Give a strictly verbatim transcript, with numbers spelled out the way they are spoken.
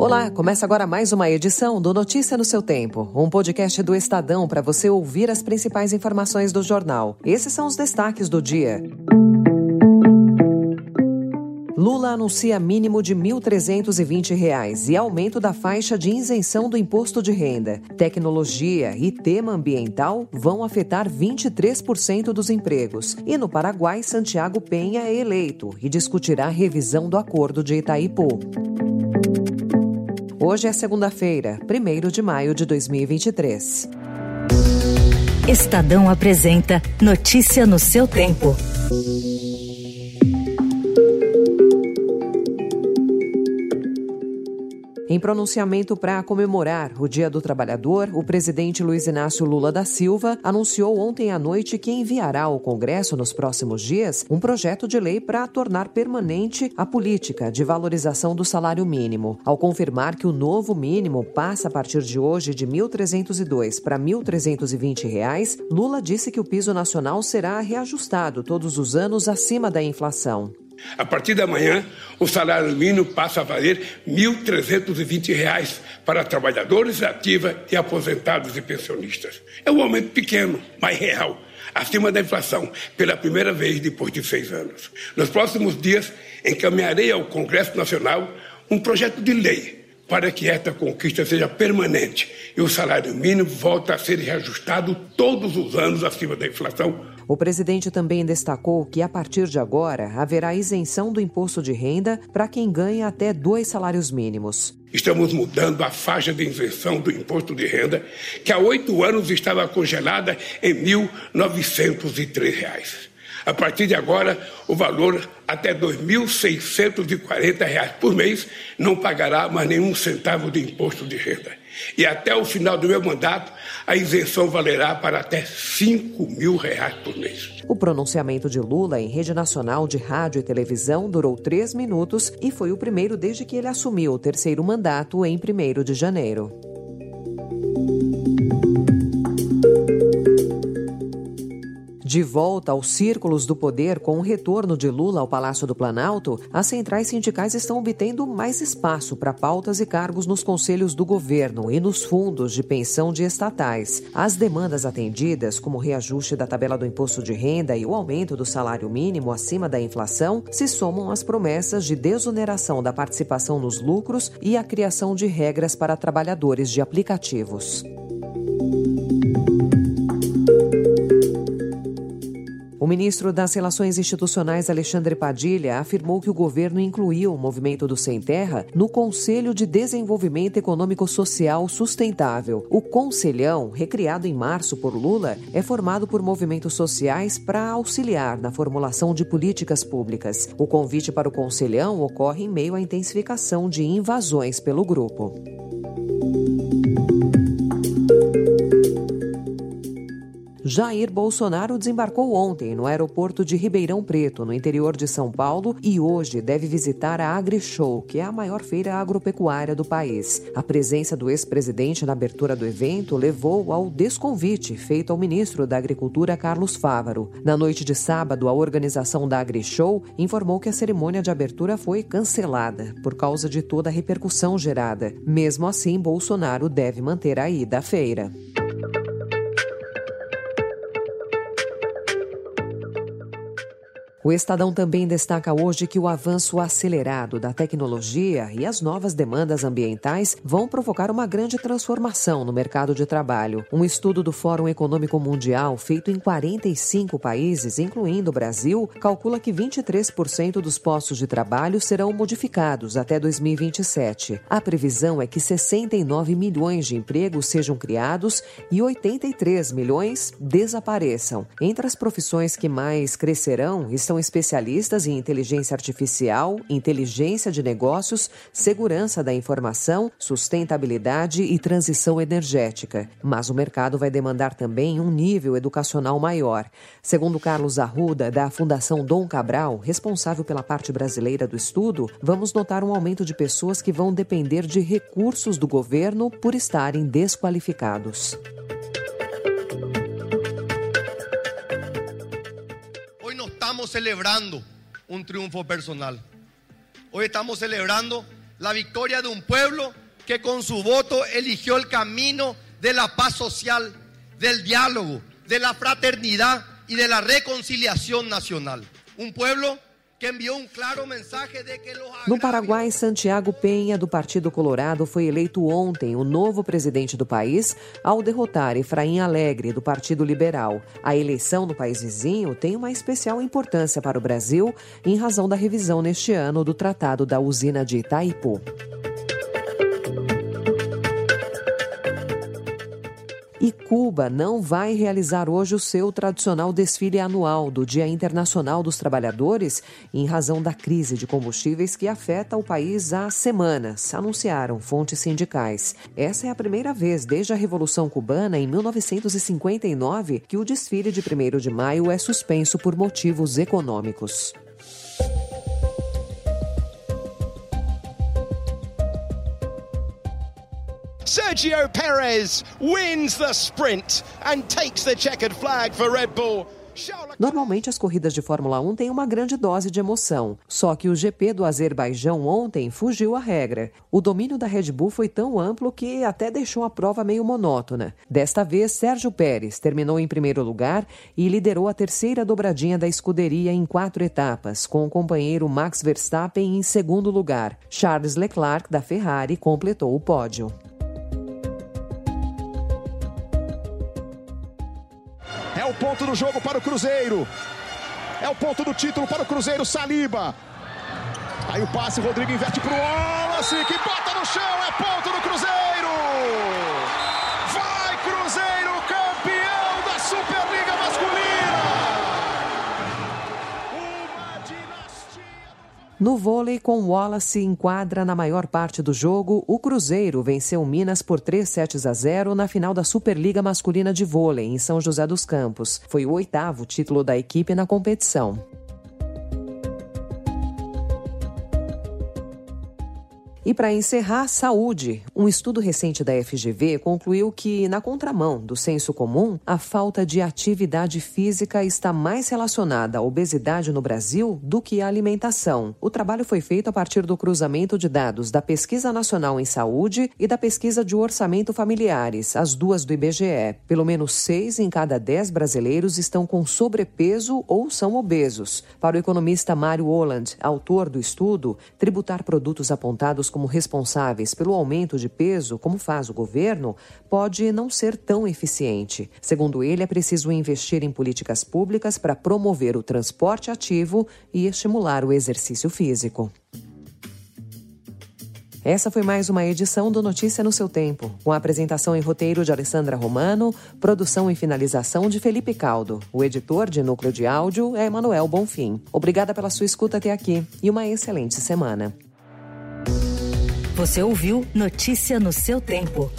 Olá, começa agora mais uma edição do Notícia no Seu Tempo, um podcast do Estadão para você ouvir as principais informações do jornal. Esses são os destaques do dia. Lula anuncia mínimo de mil trezentos e vinte reais e aumento da faixa de isenção do imposto de renda. Tecnologia e tema ambiental vão afetar vinte e três por cento dos empregos. E no Paraguai, Santiago Peña é eleito e discutirá a revisão do acordo de Itaipu. Hoje é segunda-feira, primeiro de maio de dois mil e vinte e três. Estadão apresenta Notícia no Seu Tempo. Em pronunciamento para comemorar o Dia do Trabalhador, o presidente Luiz Inácio Lula da Silva anunciou ontem à noite que enviará ao Congresso, nos próximos dias, um projeto de lei para tornar permanente a política de valorização do salário mínimo. Ao confirmar que o novo mínimo passa a partir de hoje de mil trezentos e dois reais para mil trezentos e vinte reais, Lula disse que o piso nacional será reajustado todos os anos acima da inflação. A partir de amanhã, o salário mínimo passa a valer mil trezentos e vinte reais para trabalhadores ativos e aposentados e pensionistas. É um aumento pequeno, mas real, acima da inflação, pela primeira vez depois de seis anos. Nos próximos dias, encaminharei ao Congresso Nacional um projeto de lei para que esta conquista seja permanente e o salário mínimo volte a ser reajustado todos os anos acima da inflação. O presidente também destacou que, a partir de agora, haverá isenção do imposto de renda para quem ganha até dois salários mínimos. Estamos mudando a faixa de isenção do imposto de renda, que há oito anos estava congelada em mil novecentos e três reais. A partir de agora, o valor até dois mil seiscentos e quarenta reais por mês não pagará mais nenhum centavo de imposto de renda. E até o final do meu mandato, a isenção valerá para até cinco mil reais por mês. O pronunciamento de Lula em rede nacional de rádio e televisão durou três minutos e foi o primeiro desde que ele assumiu o terceiro mandato em primeiro de janeiro. De volta aos círculos do poder com o retorno de Lula ao Palácio do Planalto, as centrais sindicais estão obtendo mais espaço para pautas e cargos nos conselhos do governo e nos fundos de pensão de estatais. As demandas atendidas, como o reajuste da tabela do imposto de renda e o aumento do salário mínimo acima da inflação, se somam às promessas de desoneração da participação nos lucros e a criação de regras para trabalhadores de aplicativos. O ministro das Relações Institucionais, Alexandre Padilha, afirmou que o governo incluiu o movimento do Sem Terra no Conselho de Desenvolvimento Econômico-Social Sustentável. O Conselhão, recriado em março por Lula, é formado por movimentos sociais para auxiliar na formulação de políticas públicas. O convite para o Conselhão ocorre em meio à intensificação de invasões pelo grupo. Jair Bolsonaro desembarcou ontem no aeroporto de Ribeirão Preto, no interior de São Paulo, e hoje deve visitar a AgriShow, que é a maior feira agropecuária do país. A presença do ex-presidente na abertura do evento levou ao desconvite feito ao ministro da Agricultura, Carlos Fávaro. Na noite de sábado, a organização da AgriShow informou que a cerimônia de abertura foi cancelada por causa de toda a repercussão gerada. Mesmo assim, Bolsonaro deve manter a ida à feira. O Estadão também destaca hoje que o avanço acelerado da tecnologia e as novas demandas ambientais vão provocar uma grande transformação no mercado de trabalho. Um estudo do Fórum Econômico Mundial, feito em quarenta e cinco países, incluindo o Brasil, calcula que vinte e três por cento dos postos de trabalho serão modificados até dois mil e vinte e sete. A previsão é que sessenta e nove milhões de empregos sejam criados e oitenta e três milhões desapareçam. Entre as profissões que mais crescerão estão São especialistas em inteligência artificial, inteligência de negócios, segurança da informação, sustentabilidade e transição energética. Mas o mercado vai demandar também um nível educacional maior. Segundo Carlos Arruda, da Fundação Dom Cabral, responsável pela parte brasileira do estudo, vamos notar um aumento de pessoas que vão depender de recursos do governo por estarem desqualificados. Estamos celebrando un triunfo personal. Hoy estamos celebrando la victoria de un pueblo que con su voto eligió el camino de la paz social, del diálogo, de la fraternidad y de la reconciliación nacional. Un pueblo que enviou um claro mensagem de que... No Paraguai, Santiago Peña, do Partido Colorado, foi eleito ontem o novo presidente do país ao derrotar Efraín Alegre, do Partido Liberal. A eleição no país vizinho tem uma especial importância para o Brasil em razão da revisão neste ano do Tratado da Usina de Itaipu. E Cuba não vai realizar hoje o seu tradicional desfile anual do Dia Internacional dos Trabalhadores em razão da crise de combustíveis que afeta o país há semanas, anunciaram fontes sindicais. Essa é a primeira vez desde a Revolução Cubana, em mil novecentos e cinquenta e nove, que o desfile de primeiro de maio é suspenso por motivos econômicos. Sergio Perez wins the sprint and takes the checkered flag for Red Bull. Normalmente as corridas de Fórmula um têm uma grande dose de emoção, só que o G P do Azerbaijão ontem fugiu à regra. O domínio da Red Bull foi tão amplo que até deixou a prova meio monótona. Desta vez, Sergio Perez terminou em primeiro lugar e liderou a terceira dobradinha da escuderia em quatro etapas, com o companheiro Max Verstappen em segundo lugar. Charles Leclerc, da Ferrari, completou o pódio. É o ponto do jogo para o Cruzeiro. É o ponto do título para o Cruzeiro, Saliba. Aí o passe, o Rodrigo inverte para o Wallace, que bota no chão, é ponto do Cruzeiro. Vai, Cruzeiro, campeão da Superliga Masculina. No vôlei, com Wallace em quadra na maior parte do jogo, o Cruzeiro venceu Minas por três sets a zero na final da Superliga Masculina de Vôlei, em São José dos Campos. Foi o oitavo título da equipe na competição. E para encerrar, saúde. Um estudo recente da F G V concluiu que, na contramão do senso comum, a falta de atividade física está mais relacionada à obesidade no Brasil do que à alimentação. O trabalho foi feito a partir do cruzamento de dados da Pesquisa Nacional em Saúde e da Pesquisa de Orçamento Familiares, as duas do I B G E. Pelo menos seis em cada dez brasileiros estão com sobrepeso ou são obesos. Para o economista Mário Holland, autor do estudo, tributar produtos apontados como responsáveis pelo aumento de peso, como faz o governo, pode não ser tão eficiente. Segundo ele, é preciso investir em políticas públicas para promover o transporte ativo e estimular o exercício físico. Essa foi mais uma edição do Notícia no Seu Tempo, com a apresentação e roteiro de Alessandra Romano, produção e finalização de Felipe Caldo. O editor de núcleo de áudio é Emanuel Bonfim. Obrigada pela sua escuta até aqui e uma excelente semana. Você ouviu Notícia no Seu Tempo.